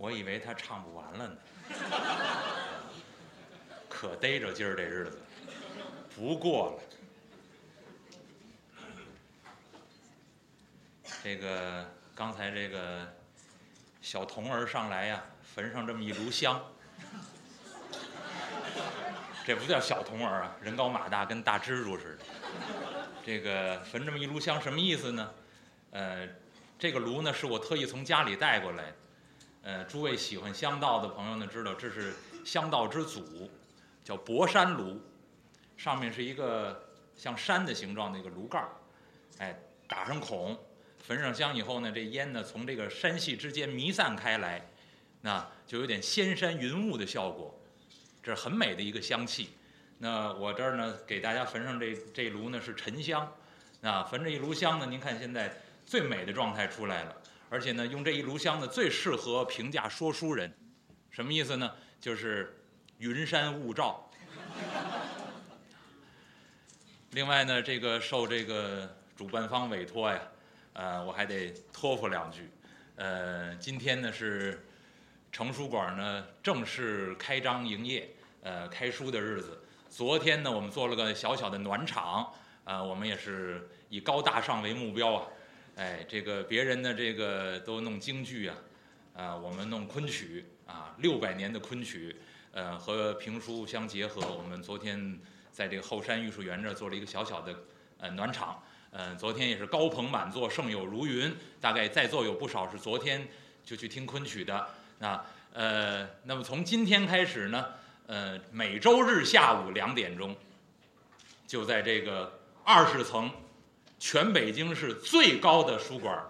我以为他唱不完了呢。可逮着今儿这日子，不过了。这个刚才这个小童儿上来呀，焚上这么一炉香，这不叫小童儿啊，人高马大，跟大蜘蛛似的。这个焚这么一炉香什么意思呢？这个炉呢是我特意从家里带过来的。诸位喜欢香道的朋友呢，知道这是香道之祖，叫博山炉，上面是一个像山的形状的一个炉盖，哎，打上孔。焚上香以后呢，这烟呢从这个山隙之间弥散开来，那就有点仙山云雾的效果，这是很美的一个香气。那我这儿呢给大家焚上这炉呢是沉香，那焚这一炉香呢，您看现在最美的状态出来了，而且呢用这一炉香呢最适合评价说书人，什么意思呢？就是云山雾罩。另外呢，这个受这个主办方委托呀，我还得托付两句。今天呢是程书馆呢正式开张营业，开书的日子。昨天呢我们做了个小小的暖场，我们也是以高大上为目标啊，哎，这个别人的这个都弄京剧啊，我们弄昆曲啊，600年的昆曲，和评书相结合。我们昨天在这个后山艺术园这做了一个小小的暖场。昨天也是高朋满座，盛友如云，大概在座有不少是昨天就去听昆曲的。那么从今天开始呢，每周日下午2点钟，就在这个20层，全北京市最高的书馆，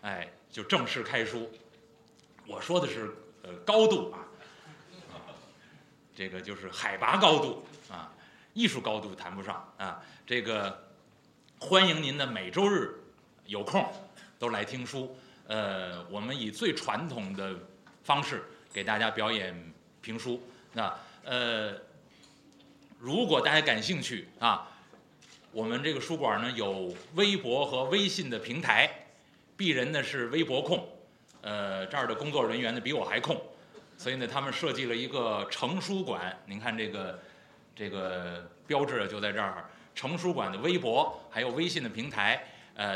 哎，就正式开书。我说的是高度啊，这个就是海拔高度啊，艺术高度谈不上啊，这个。欢迎您的每周日有空都来听书。我们以最传统的方式给大家表演评书。那如果大家感兴趣啊，我们这个书馆呢有微博和微信的平台，鄙人呢是微博控，这儿的工作人员呢比我还控，所以呢他们设计了一个程书馆，您看这个标志就在这儿。程书馆的微博还有微信的平台，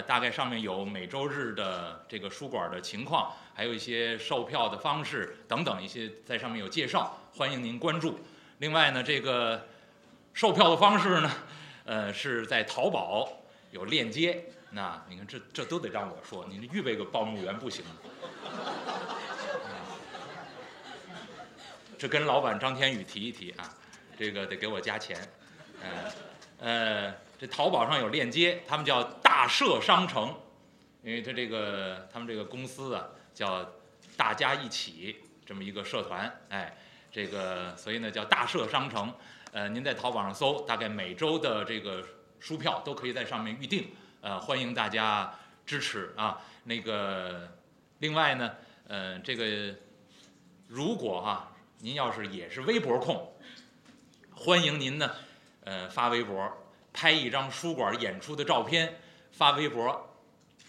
大概上面有每周日的这个书馆的情况，还有一些售票的方式等等，一些在上面有介绍，欢迎您关注。另外呢，这个售票的方式呢，是在淘宝有链接。那你看这都得让我说，你预备个报幕员不行吗？这跟老板张天宇提一提啊，这个得给我加钱。这淘宝上有链接，他们叫大社商城，因为他们这个公司啊叫大家一起这么一个社团，哎，这个所以呢叫大社商城。您在淘宝上搜，大概每周的这个书票都可以在上面预定，欢迎大家支持啊。那个另外呢，这个如果啊您要是也是微博控，欢迎您呢。发微博拍一张书馆演出的照片，发微博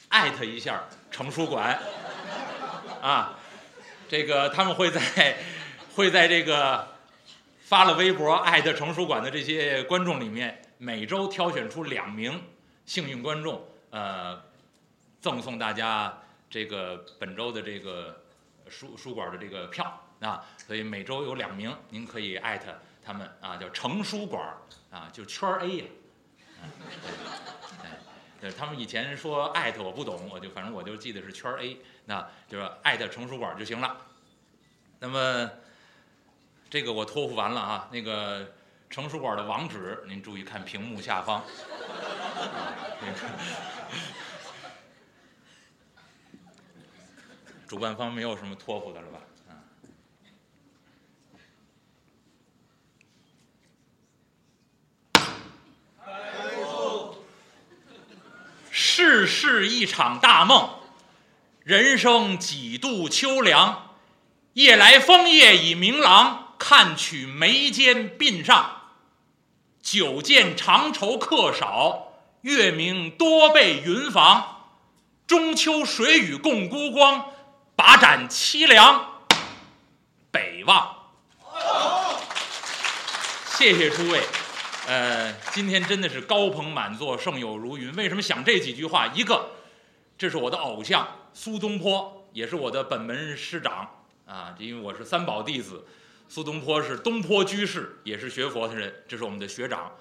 艾特一下程书馆啊，这个他们会在这个发了微博艾特程书馆的这些观众里面，每周挑选出2名幸运观众，赠送大家这个本周的这个书馆的这个票啊，所以每周有2名，您可以艾特他们啊，叫程书馆啊，就圈 A 呀，哎，他们以前说艾特我不懂，反正我就记得是圈 A， 那就是艾特程书馆就行了。那么这个我托付完了啊，那个程书馆的网址您注意看屏幕下方。主办方没有什么托付的了吧？世事一场大梦，人生几度秋凉。夜来风叶已明朗，看取眉间鬓上。久见长愁客少，月明多被云妨。中秋水雨共孤光，把盏凄凉，北望。谢谢诸位，今天真的是高朋满座，盛友如云。为什么想这几句话？一个，这是我的偶像苏东坡，也是我的本门师长啊，因为我是三宝弟子。苏东坡是东坡居士，也是学佛的人，这是我们的学长。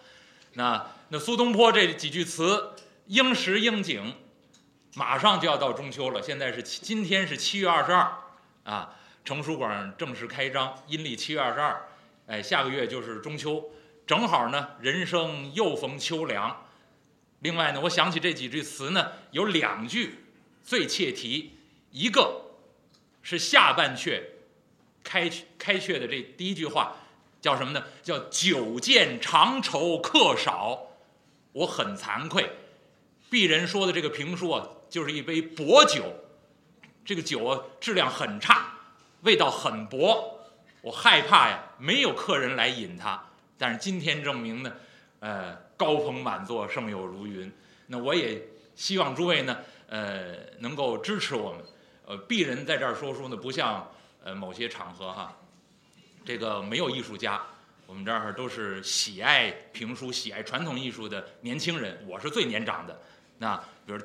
那苏东坡这几句词应时应景，马上就要到中秋了。现在是今天是7月22，啊，程书馆正式开张，阴历7月22，哎，下个月就是中秋，正好呢，人生又逢秋凉。另外呢，我想起这几句词呢，有两句最切题，一个是下半阙。开阙的这第一句话叫什么呢？叫久见长愁客少。我很惭愧，鄙人说的这个评书啊，就是一杯薄酒，这个酒啊质量很差，味道很薄，我害怕呀没有客人来饮它。但是今天证明呢，高朋满座，盛友如云。那我也希望诸位呢，能够支持我们。鄙人在这儿说书呢，不像。某些场合哈，这个没有艺术家，我们这儿都是喜爱评书、喜爱传统艺术的年轻人。我是最年长的，那比如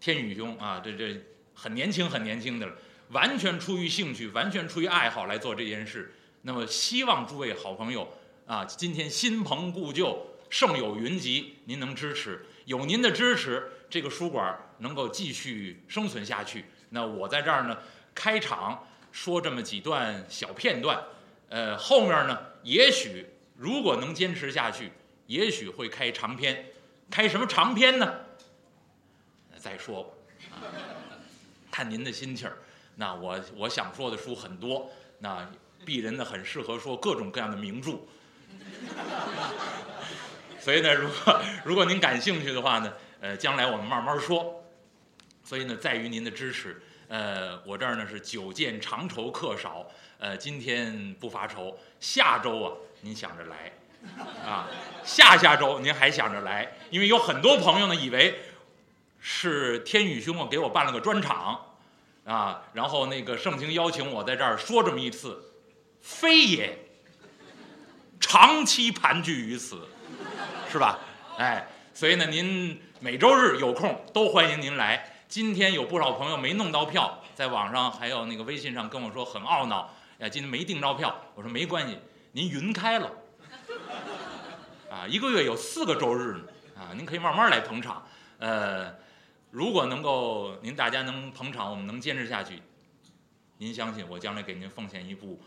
天宇兄啊，这很年轻、很年轻的了，完全出于兴趣、完全出于爱好来做这件事。那么，希望诸位好朋友啊，今天新朋故旧，盛友云集，您能支持，有您的支持，这个书馆能够继续生存下去。那我在这儿呢，开场。说这么几段小片段，后面呢，也许如果能坚持下去，也许会开长篇。开什么长篇呢？再说吧，看您的心情儿。那我想说的书很多，那鄙人呢很适合说各种各样的名著。所以呢，如果您感兴趣的话呢，将来我们慢慢说。所以呢，在于您的支持。我这儿呢是久见长愁客少，今天不发愁，下周啊您想着来，啊，下周您还想着来，因为有很多朋友呢以为是天宇兄给我办了个专场，啊，然后那个盛情邀请我在这儿说这么一次，非也，长期盘踞于此，是吧？哎，所以呢您每周日有空都欢迎您来。今天有不少朋友没弄到票，在网上还有那个微信上跟我说很懊恼，哎，今天没订到票。我说没关系，您云开了，啊，一个月有4个周日呢，啊，您可以慢慢来捧场。如果能够您大家能捧场，我们能坚持下去，您相信我将来给您奉献一部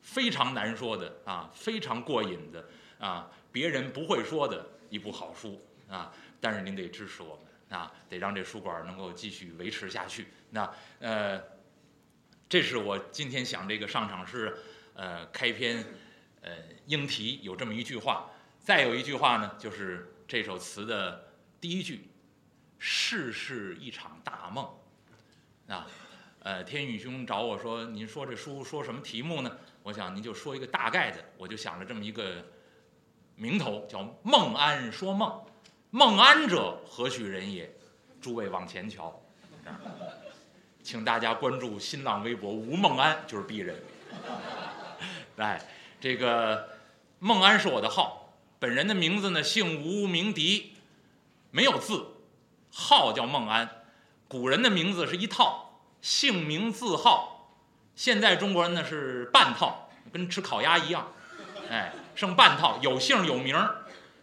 非常难说的啊，非常过瘾的啊，别人不会说的一部好书啊，但是您得支持我们。啊，得让这书馆能够继续维持下去。那这是我今天想这个上场诗，开篇，应题有这么一句话。再有一句话呢，就是这首词的第一句：“世事一场大梦。”啊，天宇兄找我说：“您说这书说什么题目呢？”我想您就说一个大概的，我就想了这么一个名头，叫《孟安说梦》。孟安者何许人也？诸位往前瞧，请大家关注新浪微博吴孟安，就是鄙人。哎，这个孟安是我的号，本人的名字呢姓吴名迪，没有字，号叫孟安。古人的名字是一套，姓名字号。现在中国人呢是半套，跟吃烤鸭一样，哎，剩半套，有姓有名，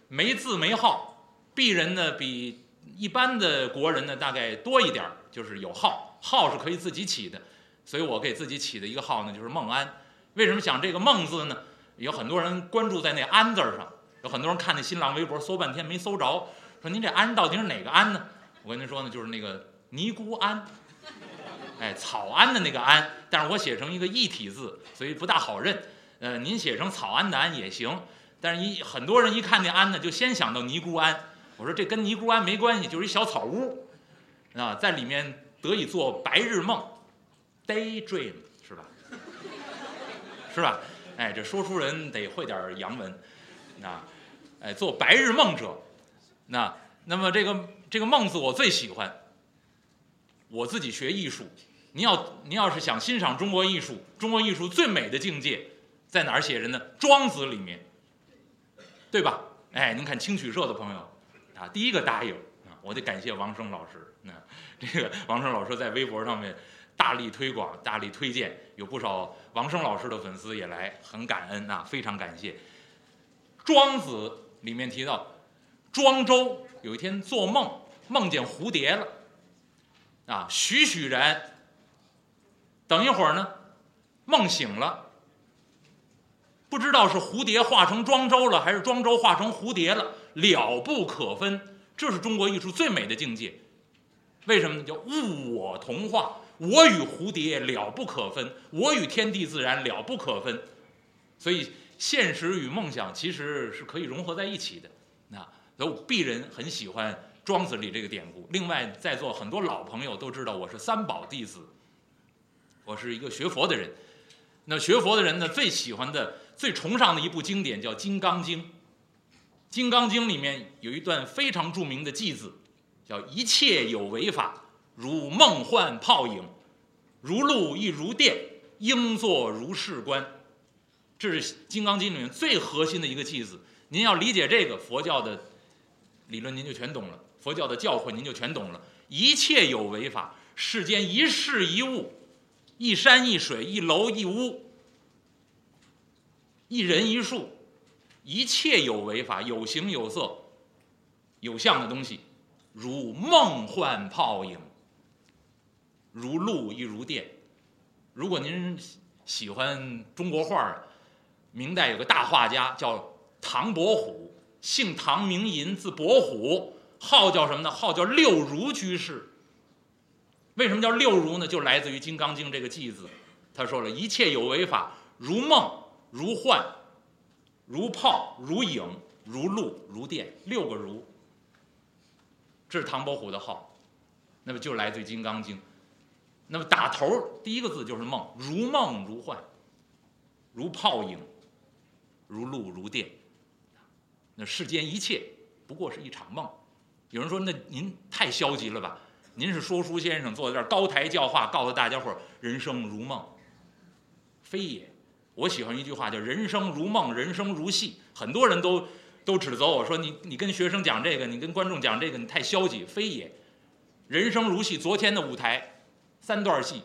没字没号。鄙人呢比一般的国人呢大概多一点，就是有号是可以自己起的，所以我给自己起的一个号呢就是孟安。为什么想这个孟字呢？有很多人关注在那安字上，有很多人看那新浪微博搜半天没搜着，说您这安到底是哪个安呢？我跟您说呢，就是那个尼姑庵，哎，草庵的那个庵，但是我写成一个异体字，所以不大好认。您写成草庵的庵也行，但是很多人一看那庵呢，就先想到尼姑庵。我说这跟尼姑庵没关系，就是一小草屋，啊，在里面得以做白日梦 ，daydream 是吧？是吧？哎，这说书人得会点洋文，啊，哎，做白日梦者，那么这个梦字我最喜欢。我自己学艺术，你要是想欣赏中国艺术，中国艺术最美的境界在哪儿写着呢？庄子里面，对吧？哎，您看青曲社的朋友啊，第一个答应啊，我得感谢王生老师。那这个王生老师在微博上面大力推广、大力推荐，有不少王生老师的粉丝也来，很感恩啊，非常感谢。庄子里面提到，庄周有一天做梦，梦见蝴蝶了，啊，栩栩然。等一会儿呢，梦醒了，不知道是蝴蝶化成庄周了，还是庄周化成蝴蝶了，了不可分。这是中国艺术最美的境界。为什么呢？叫物我同化，我与蝴蝶了不可分，我与天地自然了不可分。所以现实与梦想其实是可以融合在一起的。那所以我鄙人很喜欢庄子里这个典故。另外，在座很多老朋友都知道我是三宝弟子，我是一个学佛的人。那学佛的人呢，最喜欢的、最崇尚的一部经典叫《金刚经》。《金刚经》里面有一段非常著名的偈子，叫“一切有为法，如梦幻泡影，如露亦如电，应作如是观”。这是《金刚经》里面最核心的一个偈子。您要理解这个佛教的理论，您就全懂了；佛教的教诲，您就全懂了。一切有为法，世间一事一物，一山一水，一楼一屋，一人一树，一切有为法，有形有色有相的东西，如梦幻泡影，如露亦如电。如果您喜欢中国画，明代有个大画家叫唐伯虎，姓唐名寅，字伯虎，号叫什么呢？号叫六如居士。为什么叫六如呢？就来自于《金刚经》这个偈子。他说了，一切有为法，如梦如幻如泡如影如露如电，六个如，这是唐伯虎的号，那么就来自于《金刚经》。那么打头第一个字就是梦，如梦如幻如泡影如露如电。那世间一切不过是一场梦。有人说，那您太消极了吧，您是说书先生，坐在这儿高台教化，告诉大家伙人生如梦。非也，我喜欢一句话叫人生如梦，人生如戏。很多人都指责我说，你跟学生讲这个，你跟观众讲这个，你太消极。非也，人生如戏。昨天的舞台三段戏，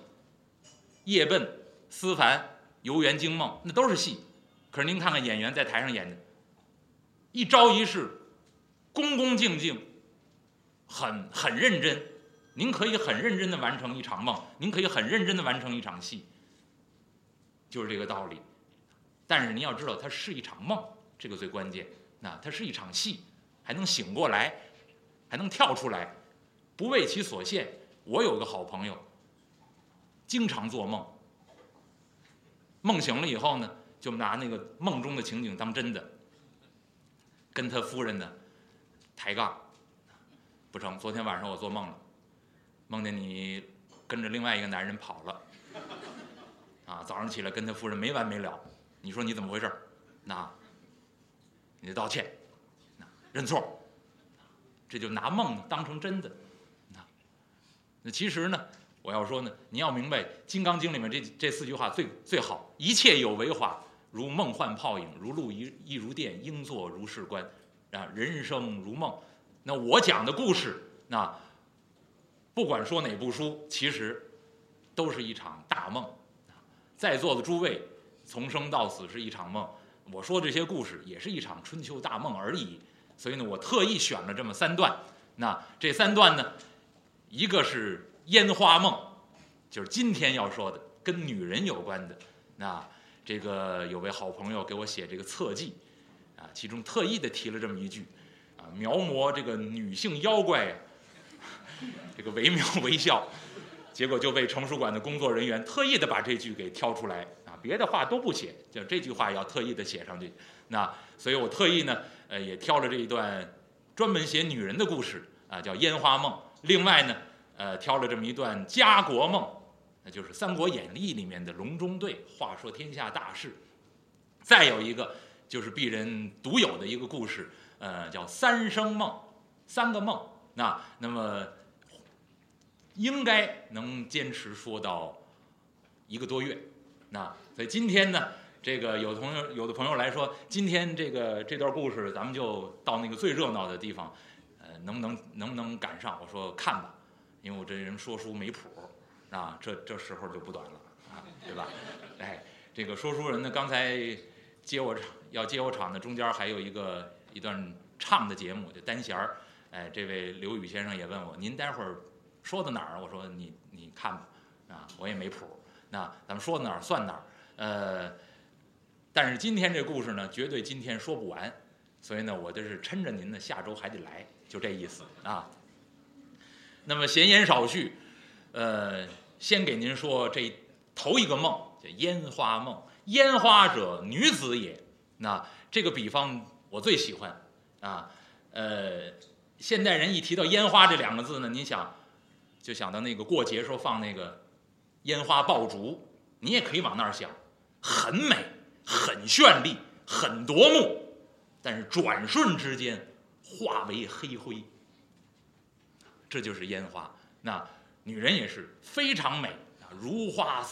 夜奔、思凡、游园惊梦，那都是戏。可是您看看演员在台上演的，一招一式恭恭敬敬，很认真。您可以很认真地完成一场梦，您可以很认真地完成一场戏，就是这个道理。但是您要知道，它是一场梦，这个最关键。那它是一场戏，还能醒过来，还能跳出来，不为其所限。我有个好朋友，经常做梦，梦醒了以后呢，就拿那个梦中的情景当真的，跟他夫人呢抬杠，不成，昨天晚上我做梦了。梦见你跟着另外一个男人跑了，啊，早上起来跟他夫人没完没了，你说你怎么回事？那，你就道歉，认错，这就拿梦当成真的。那其实呢，我要说呢，你要明白《金刚经》里面这四句话最好：一切有为法，如梦幻泡影，如露亦如电，应作如是观。啊，人生如梦。那我讲的故事，那，不管说哪部书，其实都是一场大梦。在座的诸位，从生到死是一场梦，我说这些故事也是一场春秋大梦而已。所以呢，我特意选了这么三段。那这三段呢，一个是烟花梦，就是今天要说的，跟女人有关的。那这个有位好朋友给我写这个侧记啊，其中特意的提了这么一句啊，描摹这个女性妖怪呀，这个惟妙惟肖，结果就被成书馆的工作人员特意的把这句给挑出来啊，别的话都不写，就这句话要特意的写上去。那所以我特意呢，也挑了这一段专门写女人的故事啊，叫《烟花梦》。另外呢，挑了这么一段《家国梦》，那就是《三国演义》里面的隆中对，话说天下大事。再有一个就是鄙人独有的一个故事，叫《三生梦》，三个梦。那么应该能坚持说到一个多月。那所以今天呢，这个有的朋友来说，今天这段故事咱们就到那个最热闹的地方，能不能赶上？我说看吧，因为我这人说书没谱啊，这时候就不短了啊，对吧？哎，这个说书人呢，刚才接我场的中间还有一段唱的节目，就单弦儿。哎，这位刘宇先生也问我，您待会儿说到哪儿？我说你看吧，啊，我也没谱，那咱们说到哪儿算哪儿。但是今天这故事呢，绝对今天说不完，所以呢，我就是趁着您呢，下周还得来，就这意思啊。那么闲言少叙，先给您说这头一个梦，叫烟花梦。烟花者，女子也。那这个比方我最喜欢啊，现代人一提到烟花这两个字呢，您想就想到那个过节时候放那个烟花爆竹，你也可以往那儿想，很美，很绚丽，很夺目，但是转瞬之间化为黑灰，这就是烟花。那女人也是非常美，如花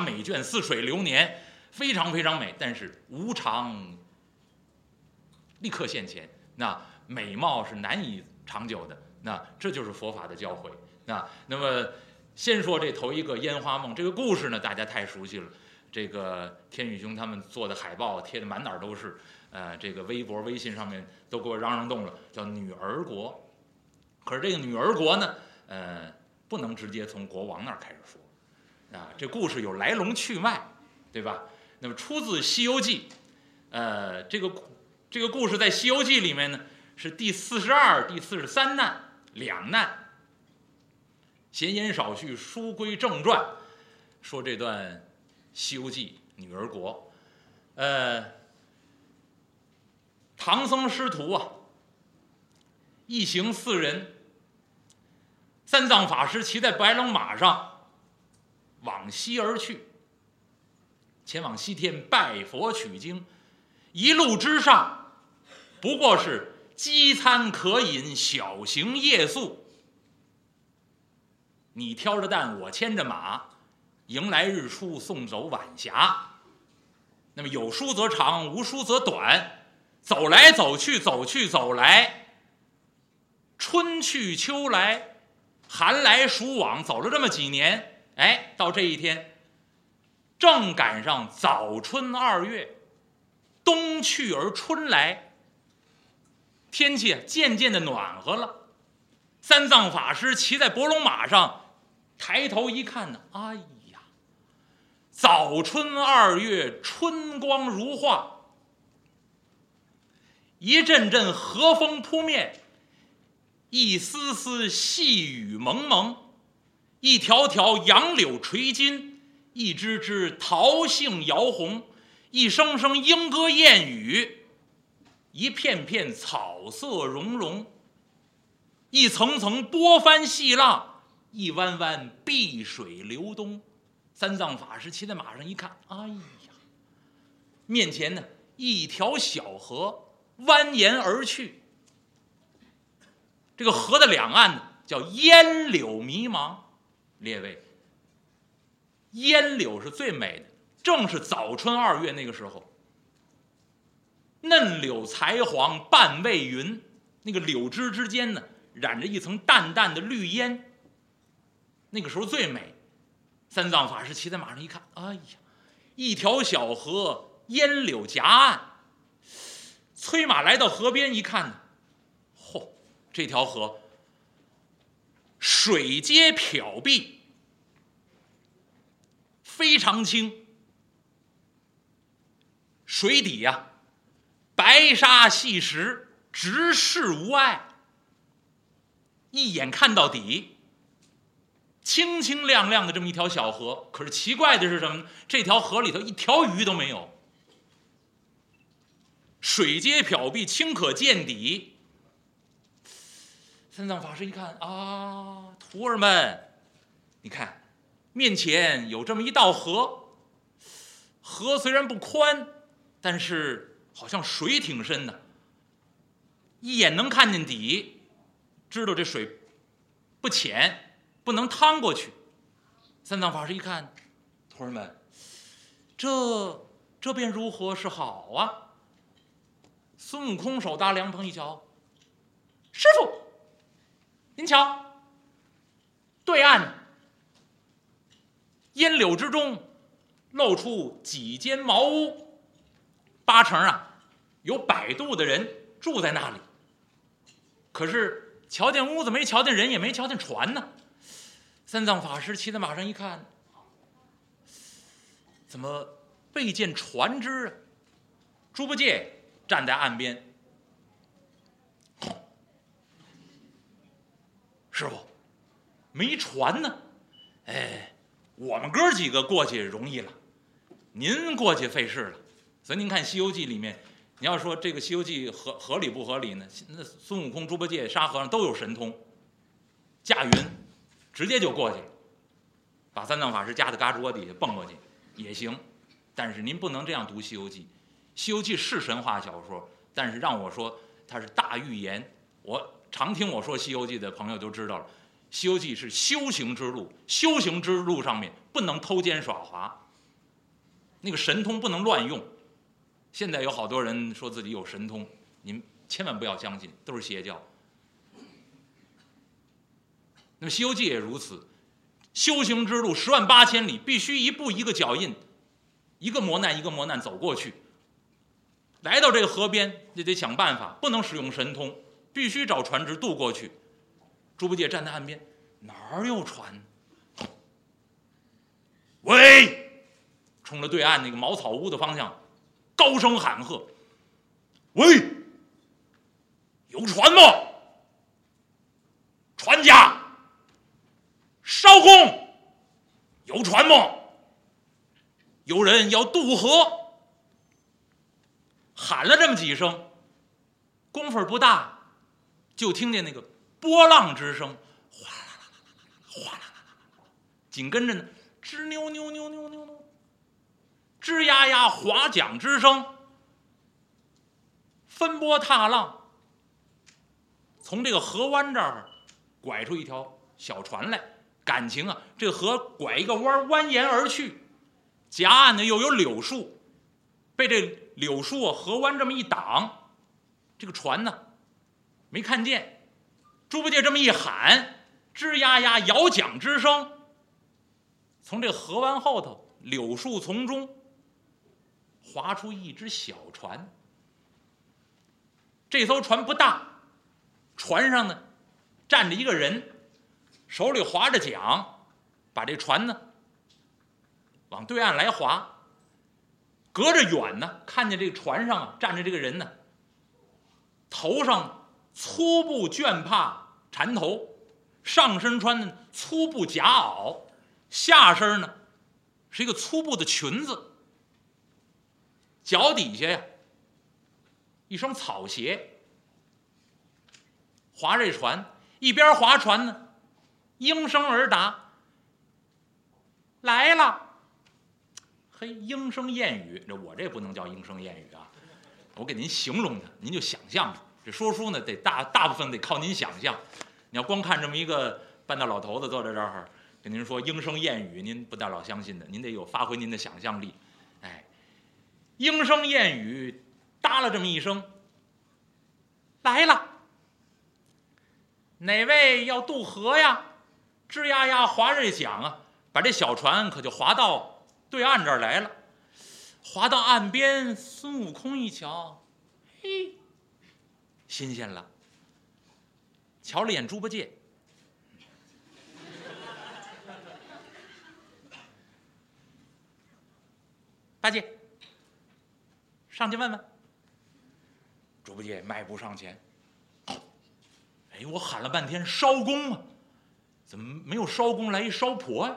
美眷，似水流年，非常非常美，但是无常立刻现前，那美貌是难以长久的，那这就是佛法的教诲。那么先说这头一个烟花梦，这个故事呢大家太熟悉了，这个天宇兄他们做的海报贴的满哪儿都是，这个微博微信上面都给我嚷嚷动了，叫女儿国。可是这个女儿国呢，不能直接从国王那儿开始说啊，这故事有来龙去脉，对吧？那么出自《西游记》，这个故事在《西游记》里面呢是第42、第43难两难。闲言少叙，书归正传，说这段《西游记》女儿国。唐僧师徒啊，一行四人，三藏法师骑在白龙马上往西而去，前往西天拜佛取经。一路之上不过是饥餐渴饮，小行夜宿，你挑着担，我牵着马，迎来日出，送走晚霞。那么有书则长，无书则短，走来走去，走去走来，春去秋来，寒来暑往，走了这么几年，哎，到这一天正赶上早春二月，冬去而春来，天气渐渐的暖和了。三藏法师骑在伯龙马上，抬头一看呢，哎呀，早春二月，春光如画，一阵阵和风扑面，一丝丝细雨蒙蒙，一条条杨柳垂金，一只只桃杏摇红，一声声莺歌燕语，一片片草色融融，一层层波翻细浪，一弯弯碧水流东。三藏法师骑在马上一看，哎呀，面前呢一条小河蜿蜒而去，这个河的两岸呢叫烟柳迷茫。列位，烟柳是最美的，正是早春二月那个时候，嫩柳才黄半未匀，那个柳枝之间呢染着一层淡淡的绿烟，那个时候最美。三藏法师骑在马上一看，哎呀，一条小河，烟柳夹岸，催马来到河边一看呢，嚯，这条河水皆缥碧，非常清，水底呀白沙细石，直视无碍，一眼看到底，清清亮亮的这么一条小河。可是奇怪的是什么呢？这条河里头一条鱼都没有，水皆缥碧，清可见底。三藏法师一看啊，徒儿们，你看面前有这么一道河，河虽然不宽，但是好像水挺深的，一眼能看见底，知道这水不浅，不能趟过去。三藏法师一看，徒儿们，这便如何是好啊？孙悟空手搭凉棚一瞧，师傅，您瞧，对岸烟柳之中露出几间茅屋，八成啊有摆渡的人住在那里。可是瞧见屋子没瞧见人，也没瞧见船呢。三藏法师骑在马上一看，怎么未见船只啊？猪八戒站在岸边，师傅，没船呢。哎，我们哥几个过去容易了，您过去费事了。所以您看《西游记》里面，你要说这个《西游记》合理不合理呢？那孙悟空、猪八戒、沙和尚都有神通，驾云直接就过去，把三藏法师夹在嘎桌底下蹦过去也行。但是您不能这样读《西游记》，《西游记》是神话小说，但是让我说它是大寓言。我常听我说《西游记》的朋友就知道了，《西游记》是修行之路，修行之路上面不能偷奸耍滑，那个神通不能乱用。现在有好多人说自己有神通，您千万不要相信，都是邪教。那么《西游记》也如此，修行之路108000里，必须一步一个脚印，一个磨难一个磨难走过去。来到这个河边就得想办法，不能使用神通，必须找船只渡过去。猪八戒站在岸边，哪儿有船？喂！冲着对岸那个茅草屋的方向高声喊喝：“喂，有船吗？船家，艄公，有船吗？有人要渡河。”喊了这么几声，功夫不大，就听见那个波浪之声，哗啦啦啦啦啦，哗啦啦啦啦。紧跟着呢，吱扭扭扭扭扭扭，吱呀呀划桨之声，分波踏浪。从这个河湾这儿拐出一条小船来，感情啊，这河拐一个弯，蜿蜒而去。夹岸呢又有柳树，被这柳树啊河湾这么一挡，这个船呢没看见。猪八戒这么一喊，吱呀呀摇桨之声，从这河湾后头柳树丛中划出一只小船。这艘船不大，船上呢站着一个人，手里划着桨，把这船呢往对岸来划。隔着远呢看见这个船上啊站着这个人呢，头上粗布绢帕缠头，上身穿的粗布夹袄，下身呢是一个粗布的裙子，脚底下呀一双草鞋。划这船，一边划船呢应声而答：“来了。”嘿，应声谚语，这我这不能叫应声谚语啊，我给您形容它，您就想象它。这说书呢得大部分得靠您想象，你要光看这么一个半大老头子坐在这儿跟您说应声谚语，您不大老相信的，您得有发挥您的想象力。哎，应声谚语搭了这么一声，来了，哪位要渡河呀？吱呀呀划着桨啊，把这小船可就划到对岸这儿来了。划到岸边，孙悟空一瞧，嘿，新鲜了，瞧了眼猪八戒，八戒，上去问问。猪八戒迈步上前，哎，我喊了半天艄公啊，怎么没有艄公来一艄婆啊？